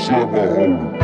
Slap my hole.